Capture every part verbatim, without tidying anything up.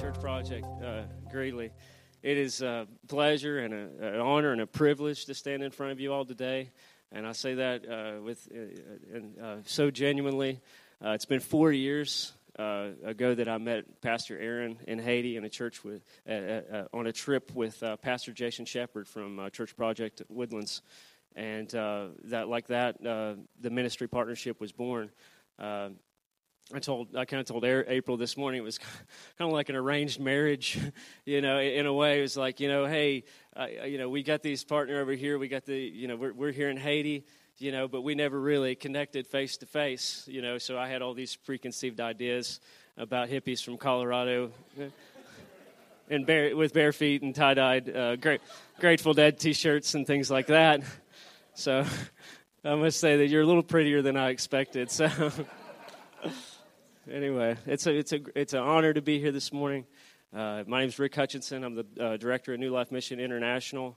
Church Project uh, Greeley. It is a pleasure and a, an honor and a privilege to stand in front of you all today. And I say that uh, with uh, and, uh, so genuinely. Uh, it's been four years uh, ago that I met Pastor Aaron in Haiti in a church with uh, uh, on a trip with uh, Pastor Jason Shepherd from uh, Church Project Woodlands, and uh, that like that uh, the ministry partnership was born. Uh, I told I kind of told April this morning it was kind of like an arranged marriage, you know. In a way, it was like, you know, hey, uh, you know, we got these partner over here. We got the, you know, we're we're here in Haiti, you know, but we never really connected face to face, you know. So I had all these preconceived ideas about hippies from Colorado, and bare with bare feet and tie-dyed uh, great, Grateful Dead T-shirts and things like that. So I must say that you're a little prettier than I expected. So. Anyway, it's a, it's a it's an honor to be here this morning. Uh, my name is Rick Hutchinson. I'm the uh, director of New Life Mission International.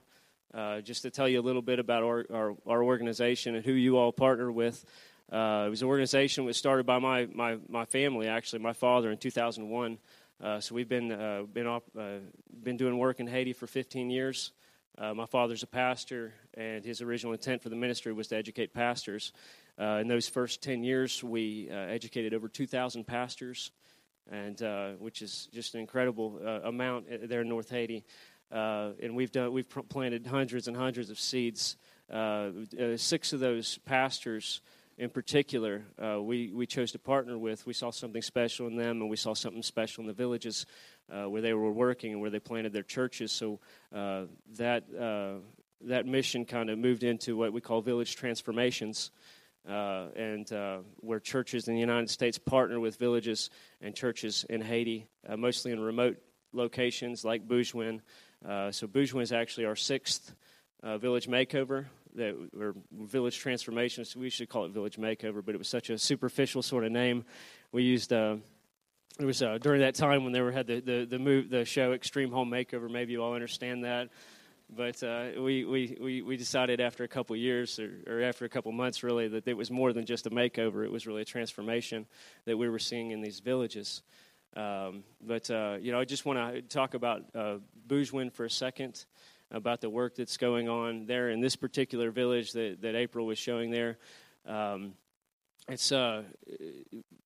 Uh, just to tell you a little bit about our, our, our organization and who you all partner with. Uh, it was an organization that was started by my my, my family, actually, my father in two thousand one. Uh, so we've been uh, been op, uh, been doing work in Haiti for fifteen years. Uh, my father's a pastor, and his original intent for the ministry was to educate pastors. Uh, in those first ten years, we uh, educated over two thousand pastors, and uh, which is just an incredible uh, amount there in North Haiti. Uh, and we've done we've planted hundreds and hundreds of seeds. Uh, uh, six of those pastors, in particular, uh, we we chose to partner with. We saw something special in them, and we saw something special in the villages uh, where they were working and where they planted their churches. So uh, that uh, that mission kind of moved into what we call village transformations. Uh, and uh, where churches in the United States partner with villages and churches in Haiti, uh, mostly in remote locations like Boujwen. Uh, so Boujwen is actually our sixth uh, village makeover, that, or village transformation. So we should call it village makeover, but it was such a superficial sort of name. We used uh, it was uh, during that time when they were had the the the, move, the show Extreme Home Makeover. Maybe you all understand that. But uh, we, we, we decided after a couple years, or, or after a couple months, really, that it was more than just a makeover. It was really a transformation that we were seeing in these villages. Um, but, uh, you know, I just want to talk about uh, Boujwen for a second, about the work that's going on there in this particular village that, that April was showing there. Um, it's uh,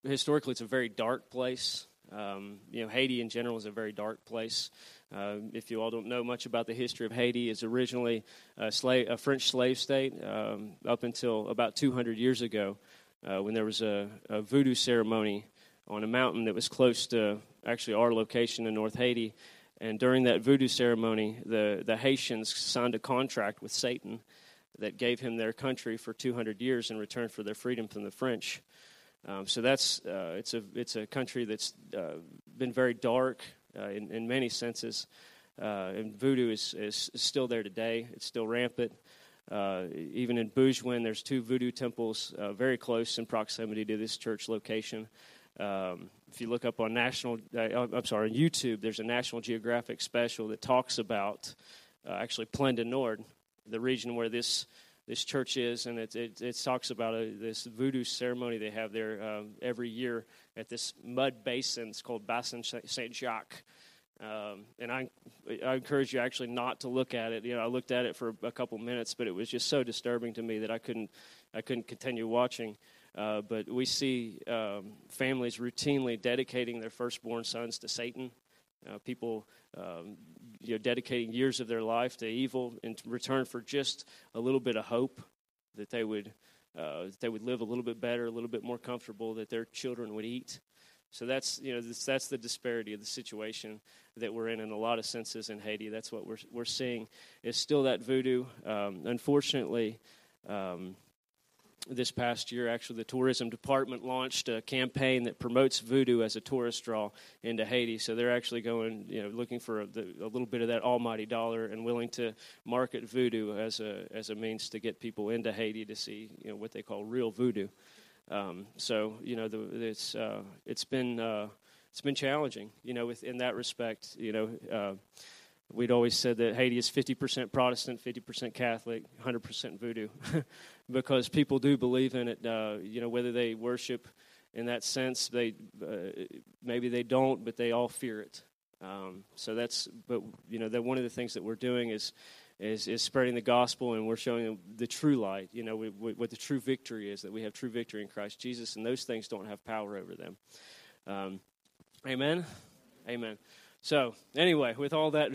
historically, it's a very dark place. Um, you know, Haiti in general is a very dark place. Uh, if you all don't know much about the history of Haiti, it's originally a, slave, a French slave state um, up until about two hundred years ago uh, when there was a, a voodoo ceremony on a mountain that was close to actually our location in North Haiti. And during that voodoo ceremony, the, the Haitians signed a contract with Satan that gave him their country for two hundred years in return for their freedom from the French. Um, so that's uh, it's a it's a country that's uh, been very dark uh, in in many senses, uh, and voodoo is, is is still there today. It's still rampant. Uh, even in Boujwen, there's two voodoo temples uh, very close in proximity to this church location. Um, if you look up on national, uh, I'm sorry, on YouTube, there's a National Geographic special that talks about uh, actually Plaine de Nord, the region where this. This church is, and it it, it talks about a, this voodoo ceremony they have there um, every year at this mud basin. It's called Bassin Saint-Jacques, um, and I I encourage you actually not to look at it. You know, I looked at it for a couple minutes, but it was just so disturbing to me that I couldn't I couldn't continue watching. Uh, but we see um, families routinely dedicating their firstborn sons to Satan. Uh, people, um, you know, dedicating years of their life to evil in return for just a little bit of hope that they would, uh, that they would live a little bit better, a little bit more comfortable, that their children would eat. So that's, you know, this, that's the disparity of the situation that we're in in a lot of senses in Haiti. That's what we're we're seeing is still that voodoo. Um, unfortunately, um, this past year, actually, the tourism department launched a campaign that promotes voodoo as a tourist draw into Haiti. So they're actually going, you know, looking for a, the, a little bit of that almighty dollar and willing to market voodoo as a as a means to get people into Haiti to see, you know, what they call real voodoo. Um, so, you know, the, it's uh, it's been uh, it's been challenging, you know, with in that respect, you know. Uh, We'd always said that Haiti is fifty percent Protestant, fifty percent Catholic, one hundred percent voodoo, because people do believe in it, uh, you know, whether they worship in that sense, they uh, maybe they don't, but they all fear it. Um, so that's, but you know, that one of the things that we're doing is, is, is spreading the gospel, and we're showing them the true light. You know, we, we, what the true victory is, that we have true victory in Christ Jesus, and those things don't have power over them. Um, amen, amen. So anyway, with all that,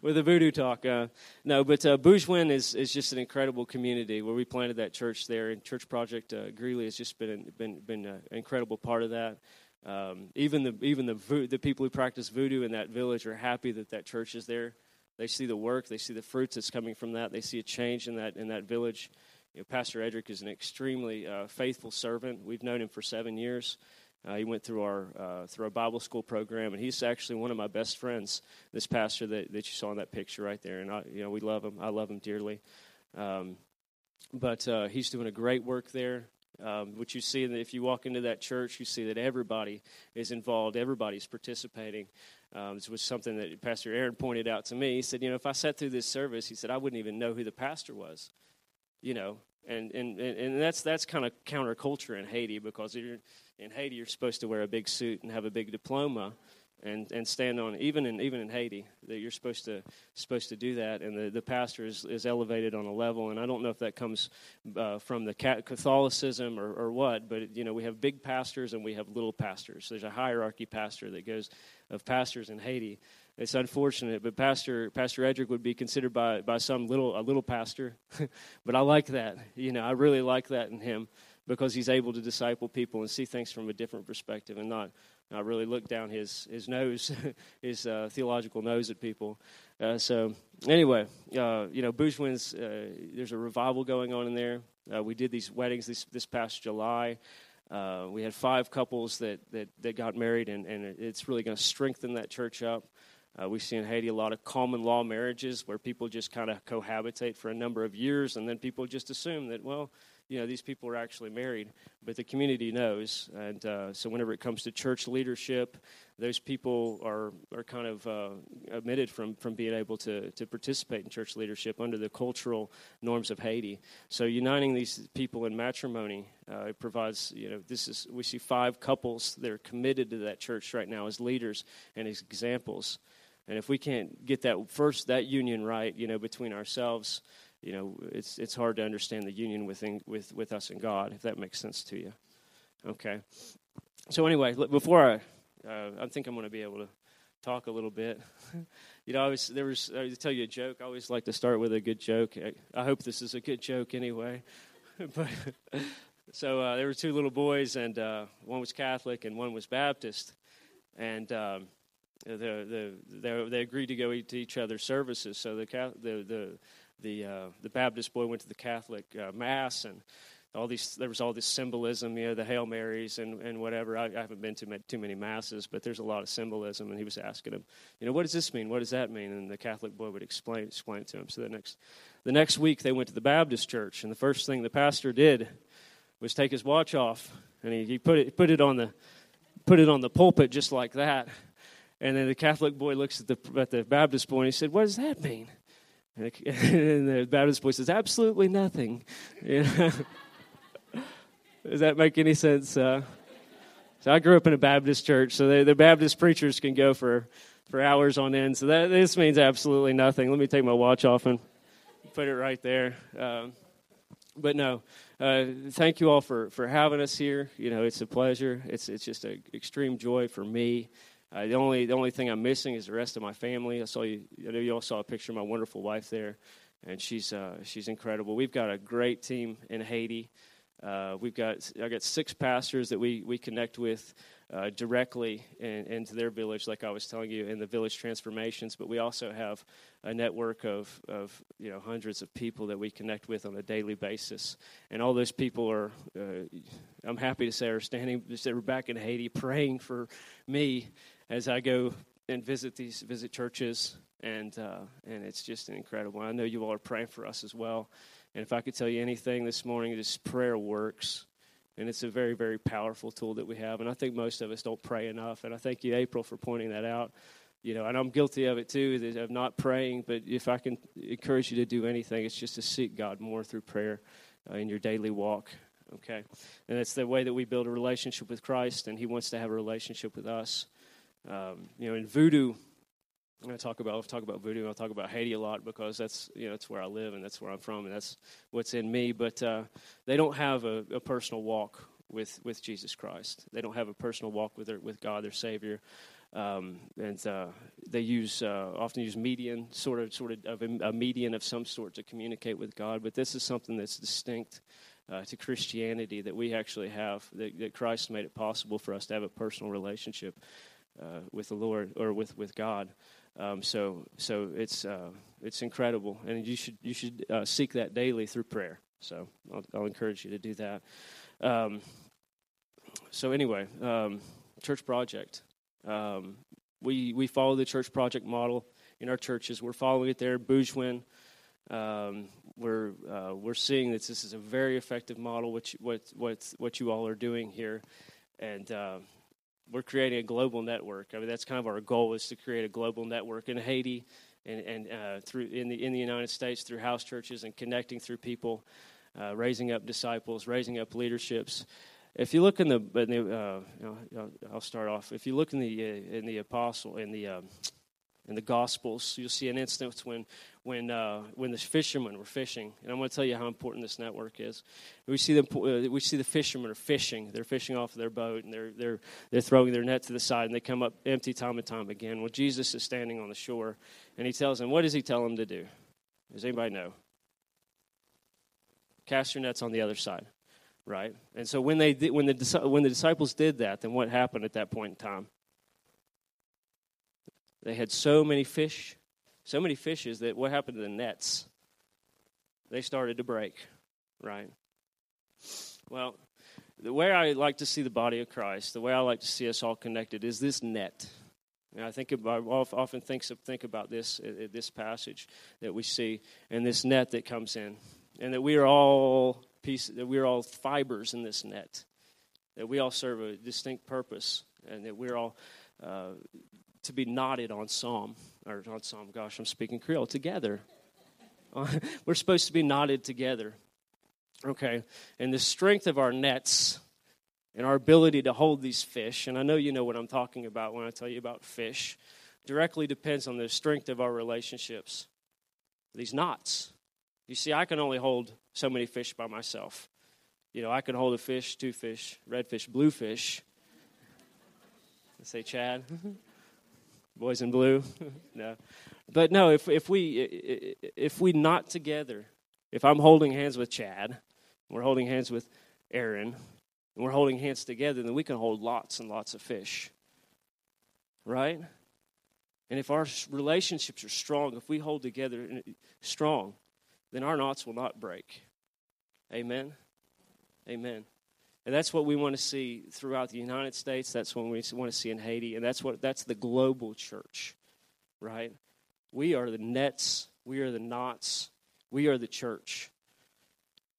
with the voodoo talk, uh, no, but uh, Boujwen is is just an incredible community where we planted that church there, and Church Project uh, Greeley has just been been been an incredible part of that. Um, even the even the vo- the people who practice voodoo in that village are happy that that church is there. They see the work, they see the fruits that's coming from that. They see a change in that in that village. You know, Pastor Edric is an extremely uh, faithful servant. We've known him for seven years. Uh, he went through our uh, through our Bible school program, and he's actually one of my best friends. This pastor that, that you saw in that picture right there, and I, you know, we love him. I love him dearly. Um, but uh, he's doing a great work there. Um, what you see, if you walk into that church, you see that everybody is involved. Everybody's participating. Um, this was something that Pastor Aaron pointed out to me. He said, you know, if I sat through this service, he said, I wouldn't even know who the pastor was, you know. And and, and that's that's kind of counterculture in Haiti, because you're, in Haiti you're supposed to wear a big suit and have a big diploma and, and stand on, even in even in Haiti, that you're supposed to supposed to do that, and the, the pastor is, is elevated on a level, and I don't know if that comes uh, from the Catholicism or, or what, but you know, we have big pastors and we have little pastors. So there's a hierarchy pastor that goes of pastors in Haiti. It's unfortunate, but Pastor Pastor Edric would be considered by, by some little a little pastor, but I like that. You know, I really like that in him, because he's able to disciple people and see things from a different perspective, and not not really look down his his nose, his uh, theological nose at people. Uh, so anyway, uh, you know, Boujwen's, uh, there's a revival going on in there. Uh, we did these weddings this this past July. Uh, we had five couples that that, that got married, and, and it's really going to strengthen that church up. Uh, we see in Haiti a lot of common law marriages where people just kind of cohabitate for a number of years, and then people just assume that, well, you know, these people are actually married, but the community knows. And uh, so whenever it comes to church leadership, those people are are kind of uh, omitted from, from being able to, to participate in church leadership under the cultural norms of Haiti. So uniting these people in matrimony, uh, it provides, you know, this is, we see five couples that are committed to that church right now as leaders and as examples. And if we can't get that first, that union right, you know, between ourselves, you know, it's it's hard to understand the union within, with with us and God, if that makes sense to you. Okay. So anyway, before I, uh, I think I'm going to be able to talk a little bit. You know, I was, there was, I was to tell you a joke. I always like to start with a good joke. I, I hope this is a good joke anyway. But so uh, there were two little boys, and uh, one was Catholic and one was Baptist, and. Um, The, the they, they agreed to go to each other's services. So the the the the, uh, the Baptist boy went to the Catholic uh, mass, and all these there was all this symbolism, you know, the Hail Marys and, and whatever. I, I haven't been to too many masses, but there's a lot of symbolism. And he was asking him, you know, what does this mean? What does that mean? And the Catholic boy would explain explain it to him. So the next the next week they went to the Baptist church, and the first thing the pastor did was take his watch off, and he, he put it put it on the put it on the pulpit just like that. And then the Catholic boy looks at the at the Baptist boy and he said, "What does that mean?" And the, and the Baptist boy says, "Absolutely nothing." You know? Does that make any sense? Uh, so I grew up in a Baptist church, so they, the Baptist preachers can go for, for hours on end. So that this means absolutely nothing. Let me take my watch off and put it right there. Um, but no, uh, thank you all for, for having us here. You know, it's a pleasure. It's it's just an extreme joy for me. Uh, the only the only thing I'm missing is the rest of my family. I saw you. I know you all saw a picture of my wonderful wife there, and she's uh, she's incredible. We've got a great team in Haiti. Uh, we've got I got six pastors that we we connect with uh, directly in, into their village, like I was telling you, in the village transformations. But we also have a network of of you know hundreds of people that we connect with on a daily basis, and all those people are uh, I'm happy to say are standing. They're back in Haiti praying for me as I go and visit these visit churches, and uh, and it's just incredible. I know you all are praying for us as well. And if I could tell you anything this morning, this prayer works, and it's a very, very powerful tool that we have. And I think most of us don't pray enough. And I thank you, April, for pointing that out. You know, and I'm guilty of it too, of not praying. But if I can encourage you to do anything, it's just to seek God more through prayer uh, in your daily walk. Okay, and that's the way that we build a relationship with Christ, and He wants to have a relationship with us. Um, you know, in voodoo, I'm going to talk about, I'll talk about voodoo. I'll talk about Haiti a lot because that's, you know, that's where I live and that's where I'm from and that's what's in me. But uh, they don't have a, a personal walk with, with Jesus Christ. They don't have a personal walk with their, with God, their Savior. Um, and uh, they use uh, often use median, sort of sort of, of a, a median of some sort to communicate with God. But this is something that's distinct uh, to Christianity that we actually have, that, that Christ made it possible for us to have a personal relationship uh, with the Lord or with, with God. Um, so so it's uh, it's incredible, and you should you should uh, seek that daily through prayer. So I'll, I'll encourage you to do that. Um, so anyway, um, Church Project. Um, we we follow the Church Project model in our churches. We're following it there, Boujwen. Um, we're uh, we're seeing that this is a very effective model. Which what what what you all are doing here, and uh, we're creating a global network. I mean, that's kind of our goal, is to create a global network in Haiti and and uh, through in the in the United States through house churches and connecting through people, uh, raising up disciples, raising up leaderships. If you look in the, in the uh, you know, I'll start off. If you look in the uh, in the apostle in the um, in the Gospels, you'll see an instance when when uh, when the fishermen were fishing, and I'm going to tell you how important this network is. We see the uh, we see the fishermen are fishing. They're fishing off their boat, and they're they're they're throwing their net to the side, and they come up empty time and time again. Well, Jesus is standing on the shore, and he tells them, what does he tell them to do? Does anybody know? Cast your nets on the other side. Right, and so when they did, when the when the disciples did that, then what happened at that point in time? They had so many fish, so many fishes that what happened to the nets? They started to break. Right. Well, the way I like to see the body of Christ, the way I like to see us all connected, is this net. And I think about, I often think think about this this passage that we see, and this net that comes in, and that we are all. Piece, that we're all fibers in this net, that we all serve a distinct purpose, and that we're all uh, to be knotted on psalm, or on psalm, gosh, I'm speaking Creole, together. We're supposed to be knotted together, okay? And the strength of our nets and our ability to hold these fish, and I know you know what I'm talking about when I tell you about fish, directly depends on the strength of our relationships, these knots. You see, I can only hold so many fish by myself. You know, I can hold a fish, two fish, red fish, blue fish. I say Chad, boys in blue. No, but no, if if we if we knot together, if I'm holding hands with Chad, we're holding hands with Aaron, and we're holding hands together, then we can hold lots and lots of fish. Right? And if our relationships are strong, if we hold together strong, then our knots will not break. Amen? Amen. And that's what we want to see throughout the United States. That's what we want to see in Haiti. And that's what that's the global church, right? We are the nets. We are the knots. We are the church.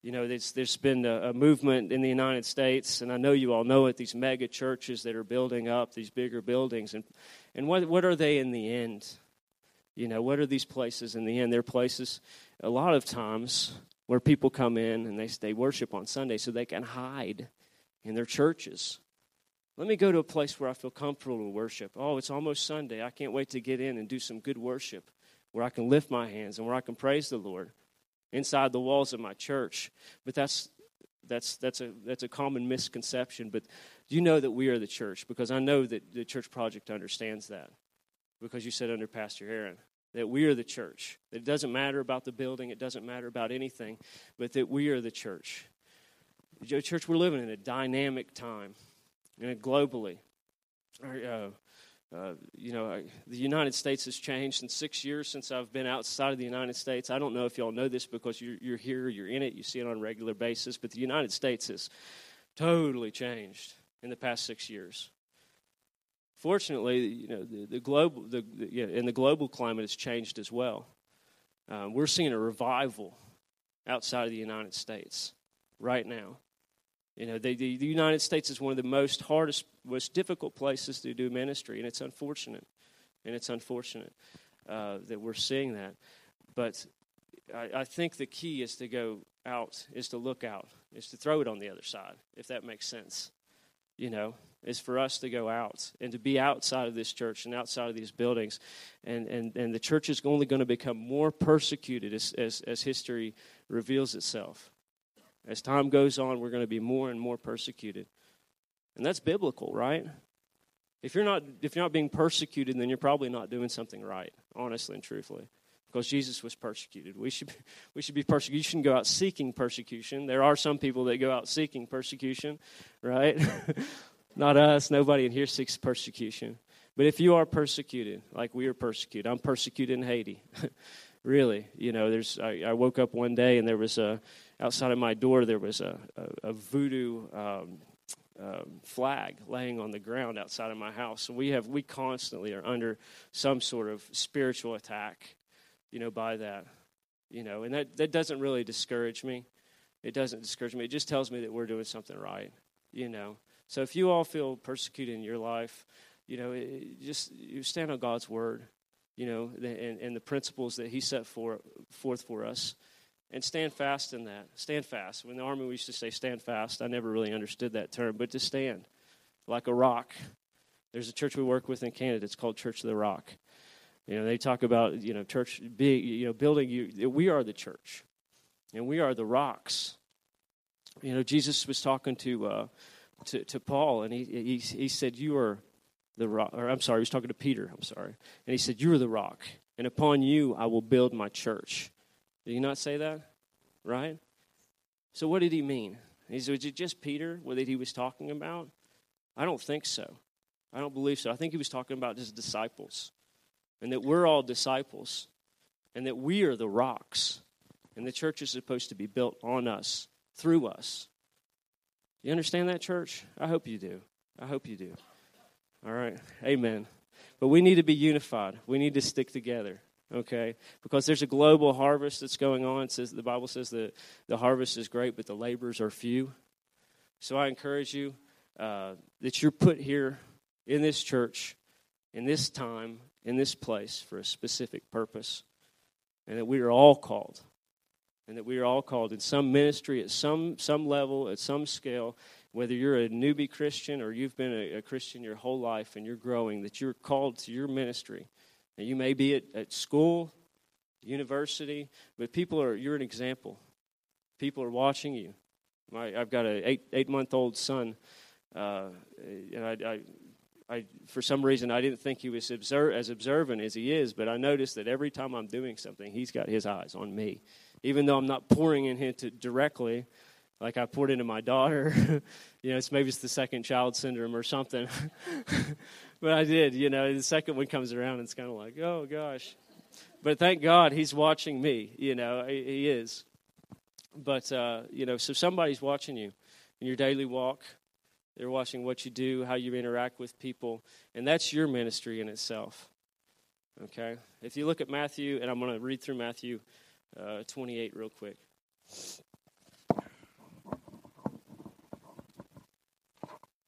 You know, there's, there's been a, a movement in the United States, and I know you all know it, these mega churches that are building up, these bigger buildings. And, and what, what are they in the end? You know, what are these places in the end? They're places, a lot of times, where people come in and they, they worship on Sunday so they can hide in their churches. Let me go to a place where I feel comfortable to worship. Oh, it's almost Sunday. I can't wait to get in and do some good worship where I can lift my hands and where I can praise the Lord inside the walls of my church. But that's that's that's a that's a common misconception. But you know that we are the church, because I know that the Church Project understands that. Because you said under Pastor Aaron, that we are the church. That it doesn't matter about the building. It doesn't matter about anything. But that we are the church. Church, we're living in a dynamic time. And globally. Uh, uh, you know, I, the United States has changed in six years since I've been outside of the United States. I don't know if y'all know this because you're, you're here, you're in it, you see it on a regular basis. But the United States has totally changed in the past six years. Fortunately, you know, the, the global the, the yeah, and the global climate has changed as well. Um, we're seeing a revival outside of the United States right now. You know, the, the, the United States is one of the most hardest, most difficult places to do ministry, and it's unfortunate, and it's unfortunate uh, that we're seeing that. But I, I think the key is to go out, is to look out, is to throw it on the other side, if that makes sense. You know. is for us to go out and to be outside of this church and outside of these buildings. And and, and the church is only going to become more persecuted as, as, as history reveals itself. As time goes on, we're going to be more and more persecuted. And that's biblical, right? If you're not if you're not being persecuted, then you're probably not doing something right, honestly and truthfully. Because Jesus was persecuted. We should be, we should be persecuted. You shouldn't go out seeking persecution. There are some people that go out seeking persecution, right? Not us. Nobody in here seeks persecution. But if you are persecuted, like we are persecuted, I'm persecuted in Haiti. Really, you know, there's. I, I woke up one day and there was a outside of my door. There was a a, a voodoo um, um, flag laying on the ground outside of my house. So we have we constantly are under some sort of spiritual attack, you know, by that, you know, and that, that doesn't really discourage me. It doesn't discourage me. It just tells me that we're doing something right, you know. So if you all feel persecuted in your life, you know, it, just you stand on God's word, you know, and, and the principles that he set for, forth for us, and stand fast in that. Stand fast. In the Army, we used to say stand fast. I never really understood that term, but to stand like a rock. There's a church we work with in Canada. It's called Church of the Rock. You know, they talk about, you know, church, be, you know, building you. We are the church, and we are the rocks. You know, Jesus was talking to uh, to, to Paul, and he, he he said, "You are the rock." Or I'm sorry, he was talking to Peter. I'm sorry, and he said, "You are the rock, and upon you I will build my church." Did he not say that, right? So what did he mean? He said, "Was it just Peter that he was talking about?" I don't think so. I don't believe so. I think he was talking about his disciples. And that we're all disciples, and that we are the rocks, and the church is supposed to be built on us, through us. You understand that, church? I hope you do. I hope you do. All right. Amen. But we need to be unified. We need to stick together, okay? Because there's a global harvest that's going on. It says, the Bible says that the harvest is great, but the laborers are few. So I encourage you uh, that you're put here in this church, in this time, in this place for a specific purpose, and that we are all called, and that we are all called in some ministry at some some level, at some scale, whether you're a newbie Christian or you've been a, a Christian your whole life and you're growing, that you're called to your ministry. And you may be at, at school, university, but people are, you're an example. People are watching you. My, I've got an eight, eight-month-old son, uh, and I... I I, for some reason, I didn't think he was observe, as observant as he is, but I noticed that every time I'm doing something, he's got his eyes on me. Even though I'm not pouring in him to, directly, like I poured into my daughter, you know, it's maybe it's the second child syndrome or something. But I did, you know, the second one comes around, and it's kind of like, oh, gosh. But thank God he's watching me, you know, he, he is. But, uh, you know, so somebody's watching you in your daily walk. They're watching what you do, how you interact with people, and that's your ministry in itself, okay? If you look at Matthew, and I'm going to read through Matthew uh, twenty-eight real quick.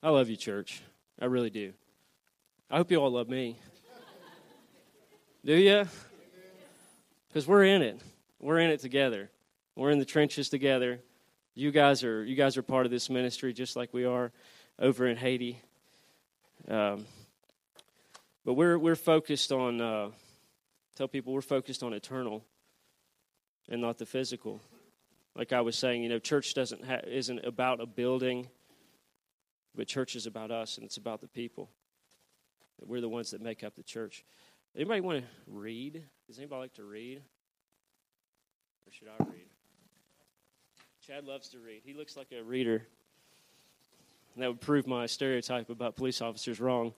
I love you, church. I really do. I hope you all love me. Do you? Because we're in it. We're in it together. We're in the trenches together. You guys are you guys are part of this ministry just like we are over in Haiti, um, but we're we're focused on uh, tell people we're focused on eternal and not the physical. Like I was saying, you know, church doesn't ha- isn't about a building, but church is about us and it's about the people. We're the ones that make up the church. Anybody want to read? Does anybody like to read, or should I read? Chad loves to read. He looks like a reader. And that would prove my stereotype about police officers wrong.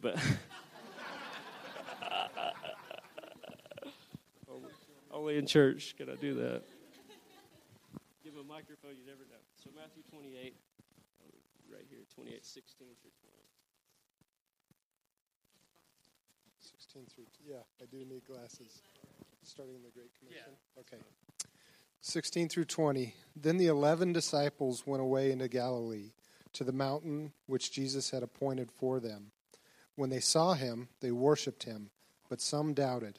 But only, only in church can I do that. Give him a microphone, you never know. So Matthew twenty-eight, right here, twenty-eight, sixteen through twenty. sixteen through, yeah, I do need glasses. Starting in the Great Commission? Yeah. Okay. sixteen through twenty. Then the eleven disciples went away into Galilee, to the mountain which Jesus had appointed for them. When they saw him, they worshipped him, but some doubted.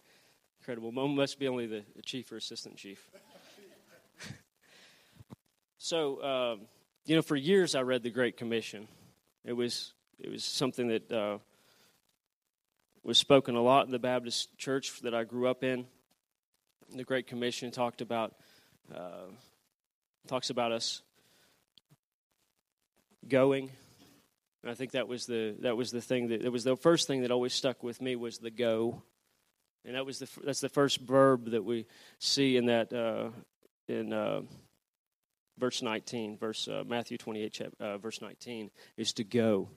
incredible. Mom must be only the chief or assistant chief. So, um, you know, for years I read the Great Commission. It was it was something that uh, was spoken a lot in the Baptist church that I grew up in. The Great Commission talked about uh, talks about us going, and I think that was the that was the thing that it was the first thing that always stuck with me was the go, and that was the that's the first verb that we see in that uh, in uh, verse nineteen, verse uh, Matthew twenty-eight, uh, verse nineteen is to go.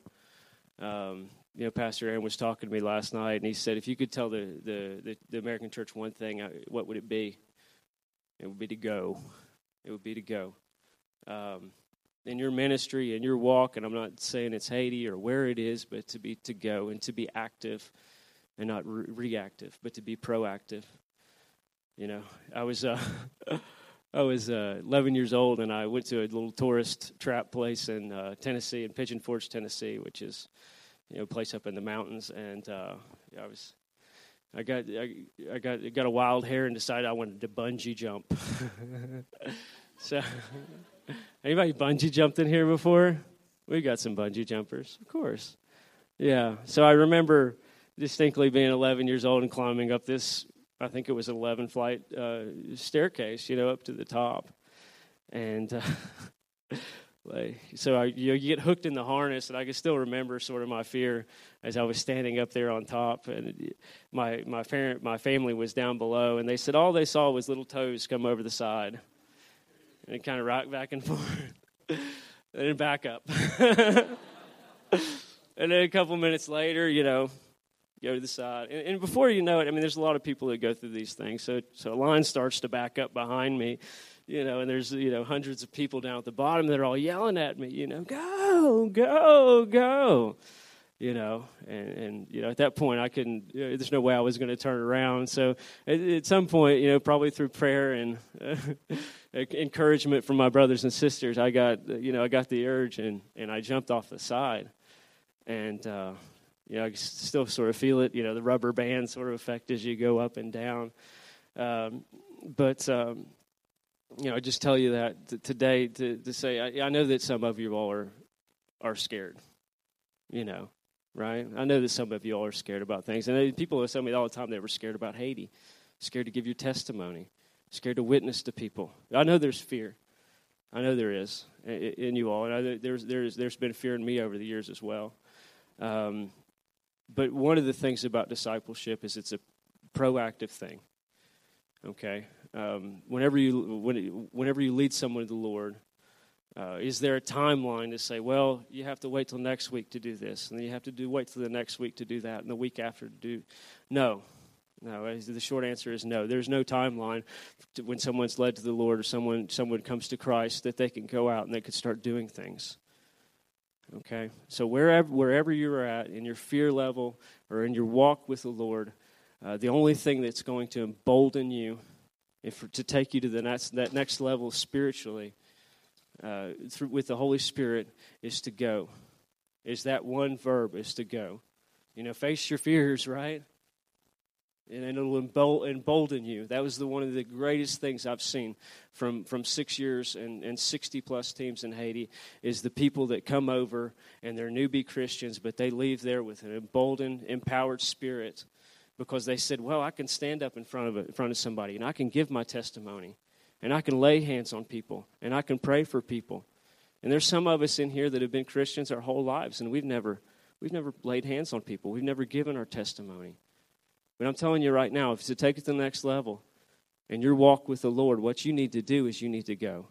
Um, You know, Pastor Aaron was talking to me last night, and he said, if you could tell the, the, the, the American church one thing, what would it be? It would be to go. It would be to go. Um, in your ministry, in your walk, and I'm not saying it's Haiti or where it is, but to be to go and to be active and not re- reactive, but to be proactive. You know, I was uh, I was uh, eleven years old, and I went to a little tourist trap place in uh, Tennessee, in Pigeon Forge, Tennessee, which is... you know, place up in the mountains, and uh, I was, I got, I, I got, I got a wild hair and decided I wanted to bungee jump. So, anybody bungee jumped in here before? We got some bungee jumpers, of course. Yeah. So I remember distinctly being eleven years old and climbing up this, I think it was an eleven flight uh, staircase, you know, up to the top, and. Uh, Like, so I, you know, you get hooked in the harness, and I can still remember sort of my fear as I was standing up there on top, and it, my my parent, my family was down below, and they said all they saw was little toes come over the side, and it kind of rocked back and forth, and then back up, and then a couple minutes later, you know, go to the side, and, and before you know it, I mean, there's a lot of people that go through these things, so so a line starts to back up behind me. You know, and there's, you know, hundreds of people down at the bottom that are all yelling at me, you know, go, go, go, you know. And, and you know, at that point, I couldn't, you know, there's no way I was going to turn around. So at, at some point, you know, probably through prayer and uh, encouragement from my brothers and sisters, I got, you know, I got the urge and, and I jumped off the side. And, uh, you know, I still sort of feel it, you know, the rubber band sort of effect as you go up and down. Um, but, um You know, I just tell you that t- today to, to say, I, I know that some of you all are are scared, you know, right? I know that some of you all are scared about things. And people tell me all the time they were scared about Haiti, scared to give your testimony, scared to witness to people. I know there's fear. I know there is in you all. And I know there's, there's, there's been fear in me over the years as well. Um, but one of the things about discipleship is it's a proactive thing, okay? Um, whenever you when, whenever you lead someone to the Lord, uh, is there a timeline to say, well, you have to wait till next week to do this, and then you have to do wait till the next week to do that, and the week after to do? No, no. The short answer is no. There's no timeline to when someone's led to the Lord or someone someone comes to Christ that they can go out and they could start doing things. Okay, so wherever wherever you're at in your fear level or in your walk with the Lord, uh, the only thing that's going to embolden you. If to take you to the next, that next level spiritually, uh, through, with the Holy Spirit, is to go. Is that one verb, is to go. You know, face your fears, right? And it'll embolden you. That was the one of the greatest things I've seen from, from six years and, and sixty-plus teams in Haiti, is the people that come over, and they're newbie Christians, but they leave there with an emboldened, empowered spirit. Because they said, well, I can stand up in front of a, in front of somebody, and I can give my testimony, and I can lay hands on people, and I can pray for people. And there's some of us in here that have been Christians our whole lives, and we've never we've never laid hands on people. We've never given our testimony. But I'm telling you right now, if to take it to the next level in your walk with the Lord, what you need to do is you need to go.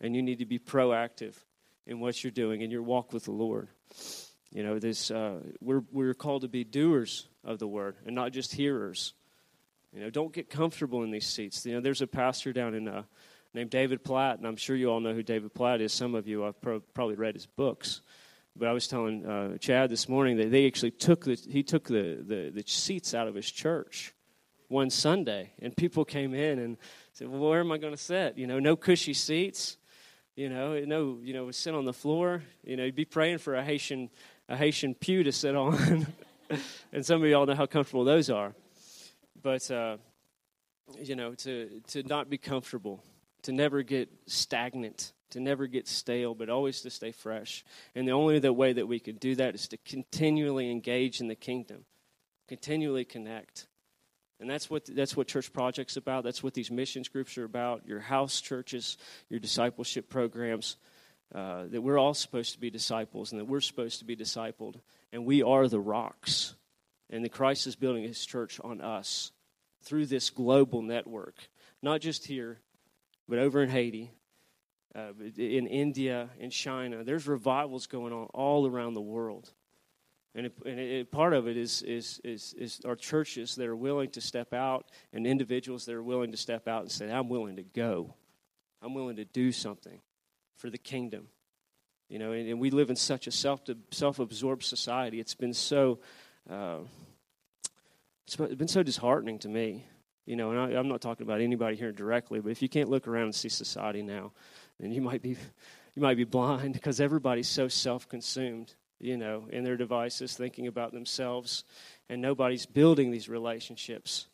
And you need to be proactive in what you're doing in your walk with the Lord. You know, this uh, we're we're called to be doers of the word and not just hearers. You know, don't get comfortable in these seats. You know, there's a pastor down in uh, named David Platt, and I'm sure you all know who David Platt is. Some of you, I've pro- probably read his books. But I was telling uh, Chad this morning that they actually took the, he took the, the, the seats out of his church one Sunday, and people came in and said, well, where am I going to sit? You know, no cushy seats, you know, no, you know, sit on the floor. You know, you'd be praying for a Haitian, a Haitian pew to sit on. And some of y'all know how comfortable those are. But, uh, you know, to to not be comfortable, to never get stagnant, to never get stale, but always to stay fresh. And the only the way that we can do that is to continually engage in the kingdom, continually connect. And that's what that's what Church Project's about. That's what these missions groups are about, your house churches, your discipleship programs, uh, that we're all supposed to be disciples and that we're supposed to be discipled. And we are the rocks. And the Christ is building his church on us through this global network, not just here, but over in Haiti, Uh, in India, in China. There's revivals going on all around the world. And, it, and it, part of it is, is is is our churches that are willing to step out and individuals that are willing to step out and say, I'm willing to go. I'm willing to do something for the kingdom. You know, and, and we live in such a self self-absorbed society. It's been so, uh, it's been so disheartening to me. You know, and I, I'm not talking about anybody here directly, but if you can't look around and see society now, and you might be you might be blind because everybody's so self-consumed, you know, in their devices, thinking about themselves, and nobody's building these relationships.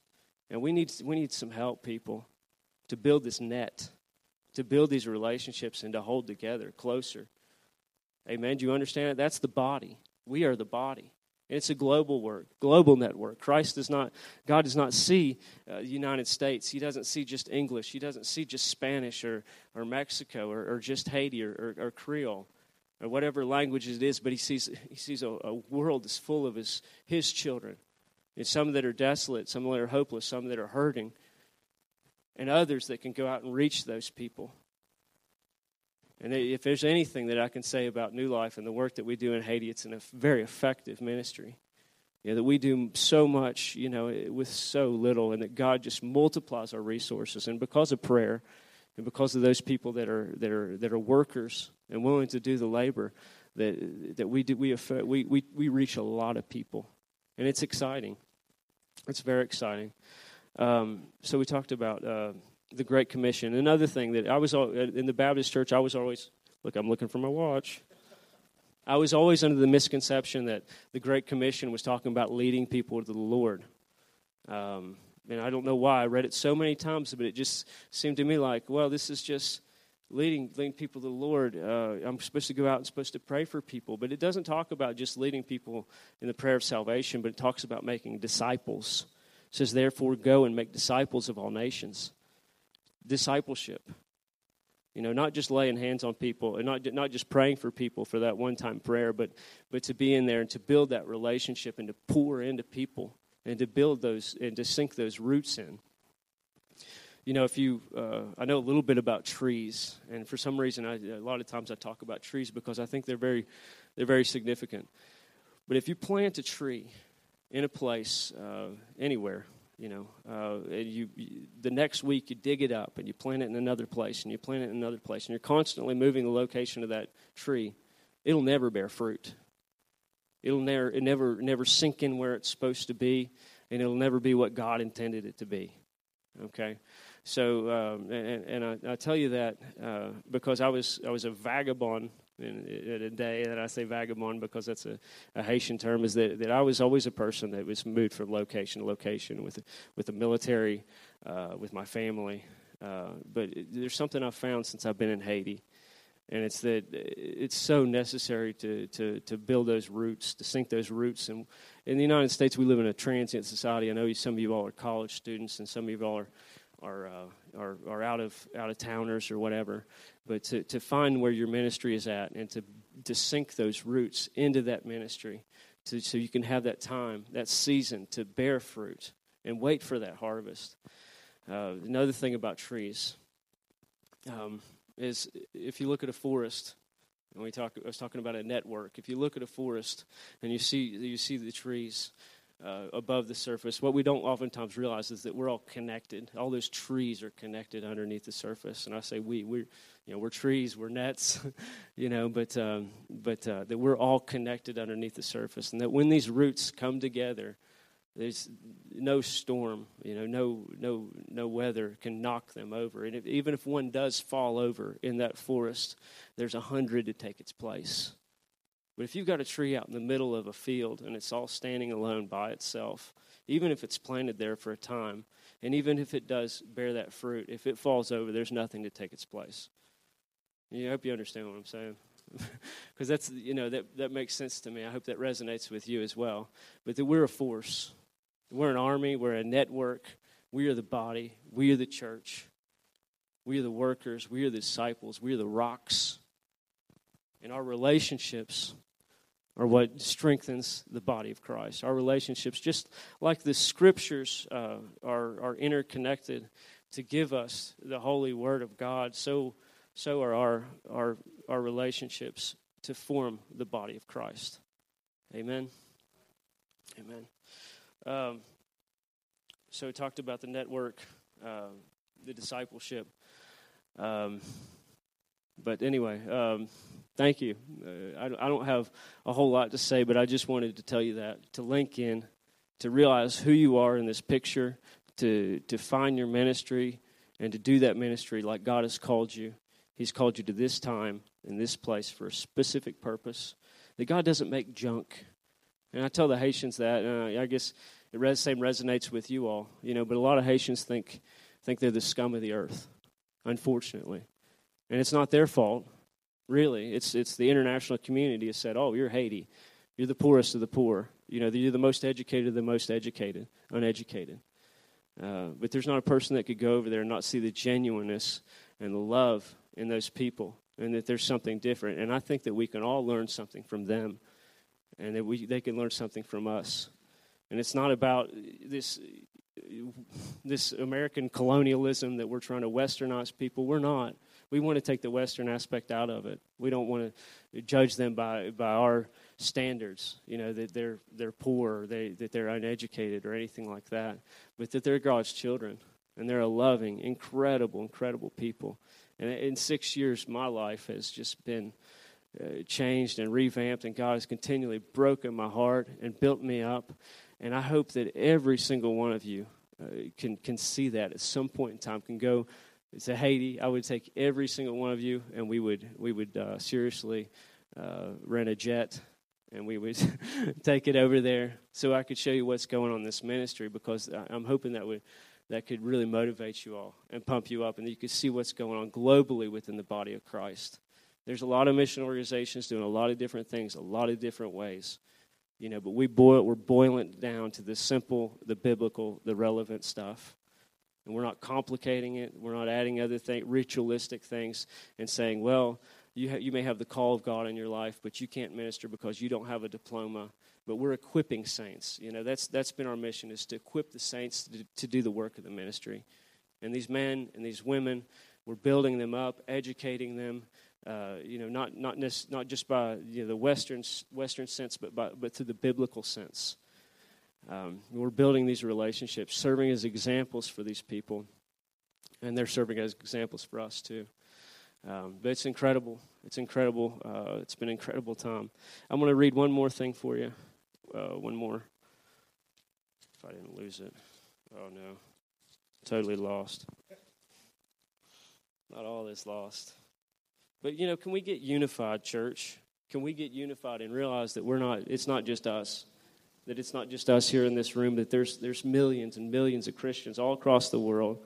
And we need we need some help, people, to build this net, to build these relationships and to hold together closer. Amen. Do you understand it? That's the body. We are the body. It's a global work, global network. Christ does not, God does not see uh, the United States. He doesn't see just English. He doesn't see just Spanish or, or Mexico or, or just Haiti or, or, or Creole or whatever language it is, but he sees he sees a, a world that's full of his, his children. And some that are desolate, some that are hopeless, some that are hurting, and others that can go out and reach those people. And if there's anything that I can say about New Life and the work that we do in Haiti, it's a very effective ministry. You know, that we do so much, you know, with so little, and that God just multiplies our resources. And because of prayer, and because of those people that are that are that are workers and willing to do the labor, that that we do, we we we we reach a lot of people, and it's exciting. It's very exciting. Um, so we talked about. Uh, The Great Commission. Another thing that I was in the Baptist church, I was always, look, I'm looking for my watch. I was always under the misconception that the Great Commission was talking about leading people to the Lord. Um, and I don't know why. I read it so many times, but it just seemed to me like, well, this is just leading, leading people to the Lord. Uh, I'm supposed to go out and supposed to pray for people. But it doesn't talk about just leading people in the prayer of salvation, but it talks about making disciples. It says, therefore, go and make disciples of all nations. Discipleship, you know, not just laying hands on people and not not just praying for people for that one-time prayer, but but to be in there and to build that relationship and to pour into people and to build those and to sink those roots in. You know, if you, uh, I know a little bit about trees, and for some reason, I, a lot of times I talk about trees because I think they're very they're very significant. But if you plant a tree in a place uh, anywhere. You know, uh, and you, you the next week you dig it up and you plant it in another place and you plant it in another place and you're constantly moving the location of that tree. It'll never bear fruit. It'll never, it never, never sink in where it's supposed to be, and it'll never be what God intended it to be. Okay, so um, and, and I, I tell you that uh, because I was I was a vagabond in, in a day, and I say vagabond because that's a, a Haitian term. Is that, that I was always a person that was moved from location to location with with the military, uh, with my family. Uh, but it, there's something I've found since I've been in Haiti, and it's that it's so necessary to to to build those roots, to sink those roots. And in the United States, we live in a transient society. I know you, some of you all are college students, and some of you all are are uh, are, are out of out of towners or whatever. But to, to find where your ministry is at and to to sink those roots into that ministry, to, so you can have that time, that season to bear fruit and wait for that harvest. Uh, another thing about trees. Um, is if you look at a forest, and we talk, I was talking about a network. If you look at a forest and you see you see the trees, uh, above the surface. What we don't oftentimes realize is that we're all connected. All those trees are connected underneath the surface. And I say we, we're, you know, we're trees, we're nets, you know, but um, but uh, that we're all connected underneath the surface. And that when these roots come together, there's no storm, you know, no no no weather can knock them over. And if, even if one does fall over in that forest, there's a hundred to take its place. But if you've got a tree out in the middle of a field and it's all standing alone by itself, even if it's planted there for a time, and even if it does bear that fruit, if it falls over, there's nothing to take its place. You know, I hope you understand what I'm saying. Because that's, you know, that, that makes sense to me. I hope that resonates with you as well. But that we're a force. We're an army. We're a network. We are the body. We are the church. We are the workers. We are the disciples. We are the rocks. And our relationships are what strengthens the body of Christ. Our relationships, just like the Scriptures uh, are, are interconnected to give us the Holy Word of God, so so are our, our, our relationships to form the body of Christ. Amen? Amen. Um, so we talked about the network, uh, the discipleship. Um, but anyway... Um, Thank you. Uh, I, I don't have a whole lot to say, but I just wanted to tell you that, to link in, to realize who you are in this picture, to, to find your ministry, and to do that ministry like God has called you. He's called you to this time and this place for a specific purpose. That God doesn't make junk. And I tell the Haitians that, and I, I guess the res, same resonates with you all, you know, but a lot of Haitians think think they're the scum of the earth, unfortunately. And it's not their fault. Really, it's it's the international community has said, oh, you're Haiti. You're the poorest of the poor. You know, you're the most educated of the most educated, uneducated. Uh, but there's not a person that could go over there and not see the genuineness and the love in those people, and that there's something different. And I think that we can all learn something from them, and that we they can learn something from us. And it's not about this this American colonialism that we're trying to westernize people. We're not. We want to take the Western aspect out of it. We don't want to judge them by, by our standards, you know, that they're they're poor, or they, that they're uneducated or anything like that, but that they're God's children, and they're a loving, incredible, incredible people. And in six years, my life has just been uh, changed and revamped, and God has continually broken my heart and built me up, and I hope that every single one of you uh, can can see that at some point in time, can go to Haiti. I would take every single one of you, and we would we would uh, seriously uh, rent a jet, and we would take it over there, so I could show you what's going on in this ministry. Because I'm hoping that would that could really motivate you all and pump you up, and that you could see what's going on globally within the body of Christ. There's a lot of mission organizations doing a lot of different things, a lot of different ways, you know. But we boil we're boiling it down to the simple, the biblical, the relevant stuff. And we're not complicating it. We're not adding other thing, ritualistic things and saying, well, you ha- you may have the call of God in your life, but you can't minister because you don't have a diploma. But we're equipping saints. You know, that's that's been our mission, is to equip the saints to, to do the work of the ministry. And these men and these women, we're building them up, educating them, uh, you know, not not nec- not just by, you know, the Western Western sense, but by, but through the biblical sense. Um, we're building these relationships, serving as examples for these people, and they're serving as examples for us too. Um, but it's incredible. It's incredible. Uh, it's been an incredible time. I'm going to read one more thing for you. Uh, one more. If I didn't lose it. Oh, no. Totally lost. Not all is lost. But, you know, can we get unified, church? Can we get unified and realize that we're not, it's not just us. That it's not just us here in this room, that there's there's millions and millions of Christians all across the world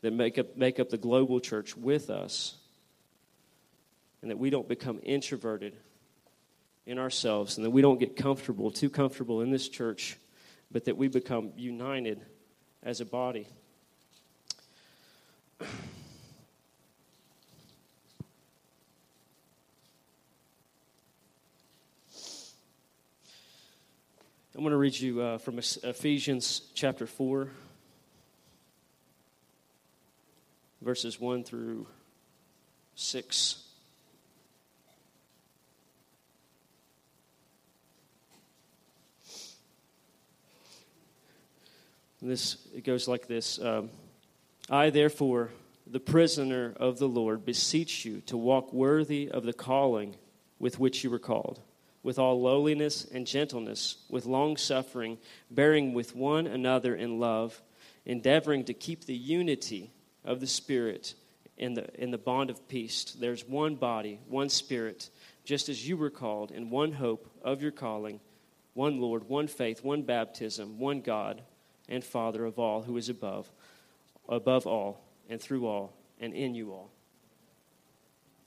that make up make up the global church with us, and that we don't become introverted in ourselves, and that we don't get comfortable, too comfortable in this church, but that we become united as a body. I'm going to read you uh, from Ephesians chapter four, verses one through six. And this, it goes like this. Um, I, therefore, the prisoner of the Lord, beseech you to walk worthy of the calling with which you were called, with all lowliness and gentleness, with long-suffering, bearing with one another in love, endeavoring to keep the unity of the Spirit in the in the bond of peace. There's one body, one Spirit, just as you were called, in one hope of your calling, one Lord, one faith, one baptism, one God and Father of all, who is above, above all, and through all, and in you all.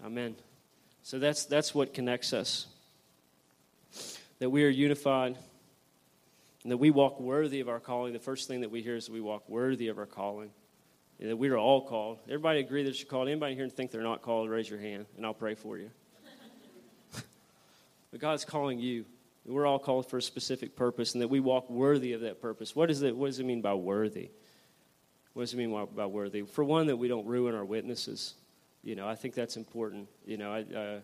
Amen. So that's that's what connects us, that we are unified, and that we walk worthy of our calling. The first thing that we hear is that we walk worthy of our calling, and that we are all called. Everybody agree that you're called? Anybody here think they're not called, raise your hand, and I'll pray for you. But God's calling you. We're all called for a specific purpose, and that we walk worthy of that purpose. What is it? What does it mean by worthy? What does it mean by worthy? For one, that we don't ruin our witnesses. You know, I think that's important. You know, I, uh,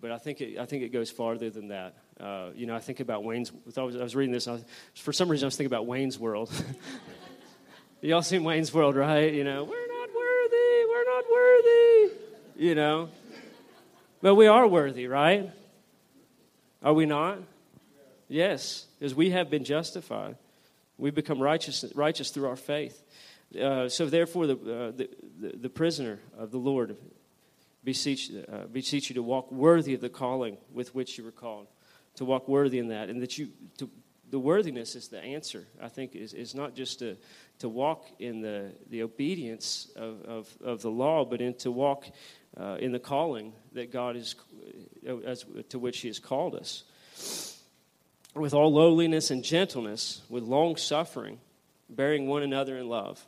but I think it, I think it goes farther than that. Uh, you know, I think about Wayne's. I was, I was reading this. And I was, for some reason, I was thinking about Wayne's World. Y'all seen Wayne's World, right? You know, we're not worthy. We're not worthy. You know, but we are worthy, right? Are we not? Yes, because we have been justified. We become righteous, righteous through our faith. Uh, so therefore, the, uh, the, the the prisoner of the Lord, beseech uh, beseech you to walk worthy of the calling with which you were called, to walk worthy in that, and that you to, the worthiness is the answer. I think is is not just to to walk in the the obedience of of, of the law, but in to walk uh, in the calling that God is uh, as to which He has called us, with all lowliness and gentleness, with long suffering, bearing one another in love.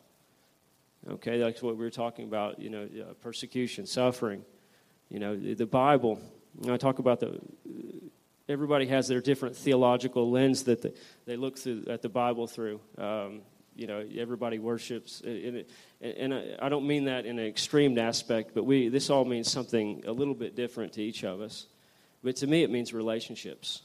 Okay, that's what we were talking about, you know, persecution, suffering. You know, the Bible, you know, I talk about the, everybody has their different theological lens that the, they look through at the Bible through. Um, you know, everybody worships. And, and I don't mean that in an extreme aspect, but we this all means something a little bit different to each of us. But to me, it means relationships.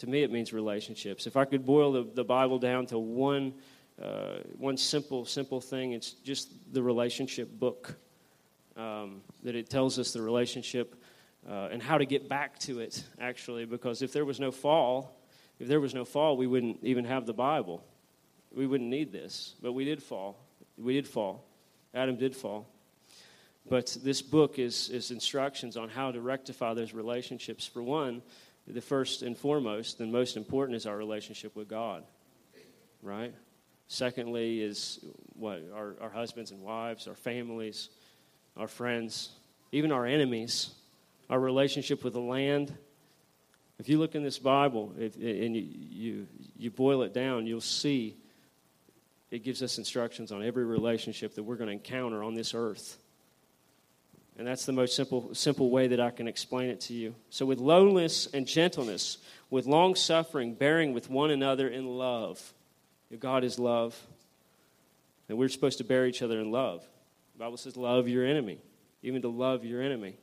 To me, it means relationships. If I could boil the, the Bible down to one uh, one simple, simple thing, it's just the relationship book. Um, that it tells us the relationship uh, and how to get back to it, actually, because if there was no fall, if there was no fall, we wouldn't even have the Bible. We wouldn't need this, but we did fall. We did fall. Adam did fall. But this book is is instructions on how to rectify those relationships. For one, the first and foremost and most important is our relationship with God, right? Secondly is what our, our husbands and wives, our families, our friends, even our enemies, our relationship with the land. If you look in this Bible if, and you, you you boil it down, you'll see it gives us instructions on every relationship that we're going to encounter on this earth. And that's the most simple simple way that I can explain it to you. So with lowliness and gentleness, with long-suffering, bearing with one another in love. If God is love, then we're supposed to bear each other in love. The Bible says love your enemy, even to love your enemy. And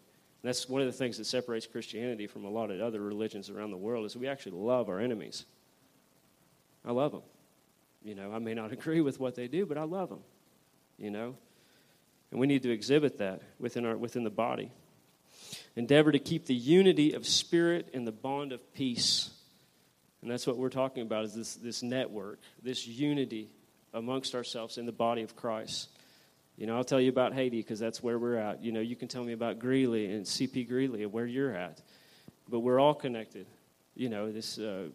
that's one of the things that separates Christianity from a lot of other religions around the world is we actually love our enemies. I love them. You know, I may not agree with what they do, but I love them, you know. And we need to exhibit that within our within the body. Endeavor to keep the unity of spirit and the bond of peace. And that's what we're talking about is this, this network, this unity amongst ourselves in the body of Christ. You know, I'll tell you about Haiti because that's where we're at. You know, you can tell me about Greeley and C P Greeley and where you're at. But we're all connected. You know, this uh,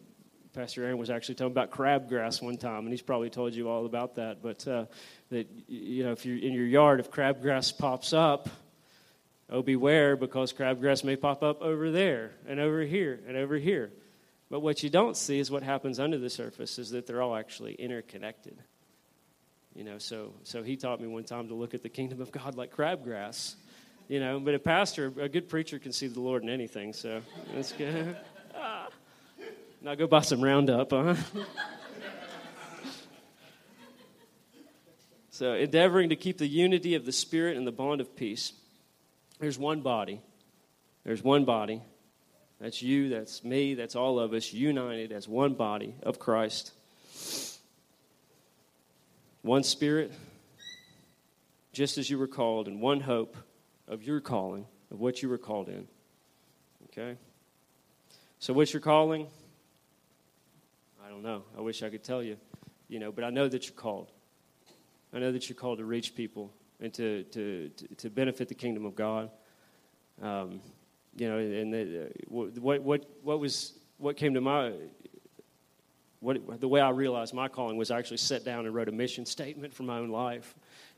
Pastor Aaron was actually talking about crabgrass one time, and he's probably told you all about that. But uh, that you know, if you're in your yard, if crabgrass pops up, oh beware, because crabgrass may pop up over there and over here and over here. But what you don't see is what happens under the surface is that they're all actually interconnected. You know, so so he taught me one time to look at the kingdom of God like crabgrass. You know, but a pastor, a good preacher, can see the Lord in anything. So that's good. ah. Now go buy some Roundup, huh? So endeavoring to keep the unity of the Spirit and the bond of peace. There's one body. There's one body. That's you, that's me, that's all of us united as one body of Christ. One Spirit, just as you were called, and one hope of your calling, of what you were called in. Okay? So what's your calling? I don't know. I wish I could tell you, you know, but I know that you're called. I know that you're called to reach people and to to, to, to benefit the kingdom of God. Um, you know, and the, what what what was what came to my what the way I realized my calling was I actually sat down and wrote a mission statement for my own life.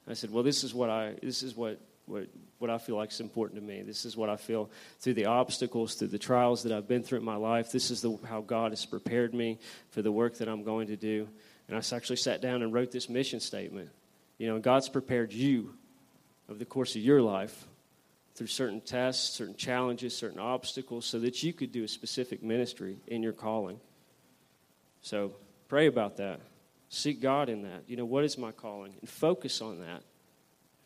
I said, well, this is what I this is what. What, what I feel like is important to me. This is what I feel through the obstacles, through the trials that I've been through in my life. This is the, how God has prepared me for the work that I'm going to do. And I actually sat down and wrote this mission statement. You know, God's prepared you over the course of your life through certain tests, certain challenges, certain obstacles, so that you could do a specific ministry in your calling. So pray about that. Seek God in that. You know, what is my calling? And focus on that.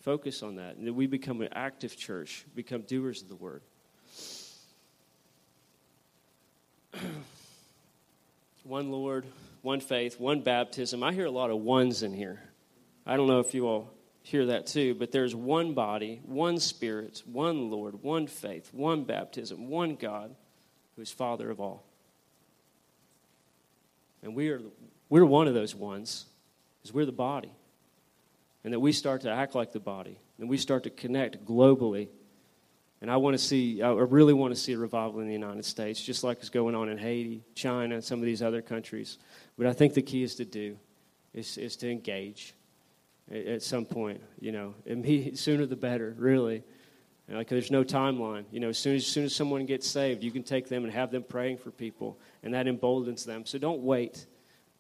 Focus on that, and that we become an active church, become doers of the word. One Lord, one faith, one baptism. I hear a lot of ones in here. I don't know if you all hear that too, but there's one body, one Spirit, one Lord, one faith, one baptism, one God, who is Father of all. And we are we're one of those ones, because we're the body. And that we start to act like the body, and we start to connect globally. And I want to see, I really want to see a revival in the United States, just like is going on in Haiti, China, and some of these other countries. But I think the key is to do, is, is to engage at some point, you know, immediate, sooner the better, really. And like, there's no timeline. You know, as soon as, as soon as someone gets saved, you can take them and have them praying for people, and that emboldens them. So don't wait.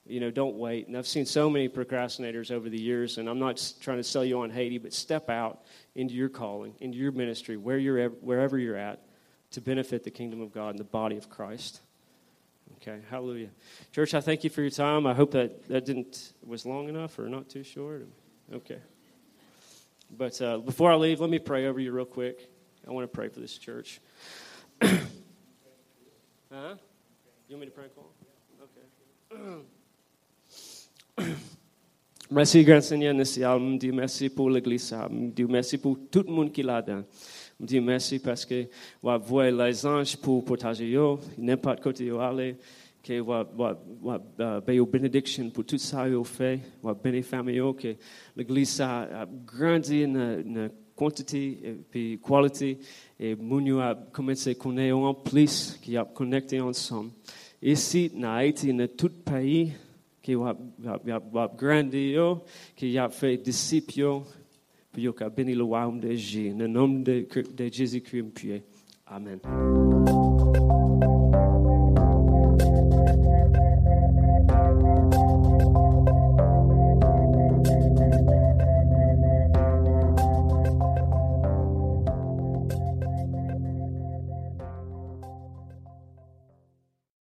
You know, don't wait. And I've seen so many procrastinators over the years, and I'm not trying to sell you on Haiti, but step out into your calling, into your ministry, where you're, wherever you're at, to benefit the kingdom of God and the body of Christ. Okay, hallelujah. Church, I thank you for your time. I hope that that didn't was long enough or not too short. Okay. But uh, before I leave, let me pray over you real quick. I want to pray for this church. Huh? You want me to pray and call? Okay. Merci, grand Seigneur, me dis merci pour l'église, me dis merci pour tout le monde qui est là-dedans. Me dis merci parce que va voir les anges pour partager yo, n'importe côté yo aller, que va va va béo bénédiction pour tout ça yo fait, va bénéfamie yo que l'église a grandi en quantité et puis quality et nous a commencé à connaître en plus qui a connecté ensemble. Ici, na Haïti, na tout pays. Que vous avez grandi, que vous avez fait disciples, que vous avez béni le royaume de Dieu. Au nom de Jésus-Christ, amen.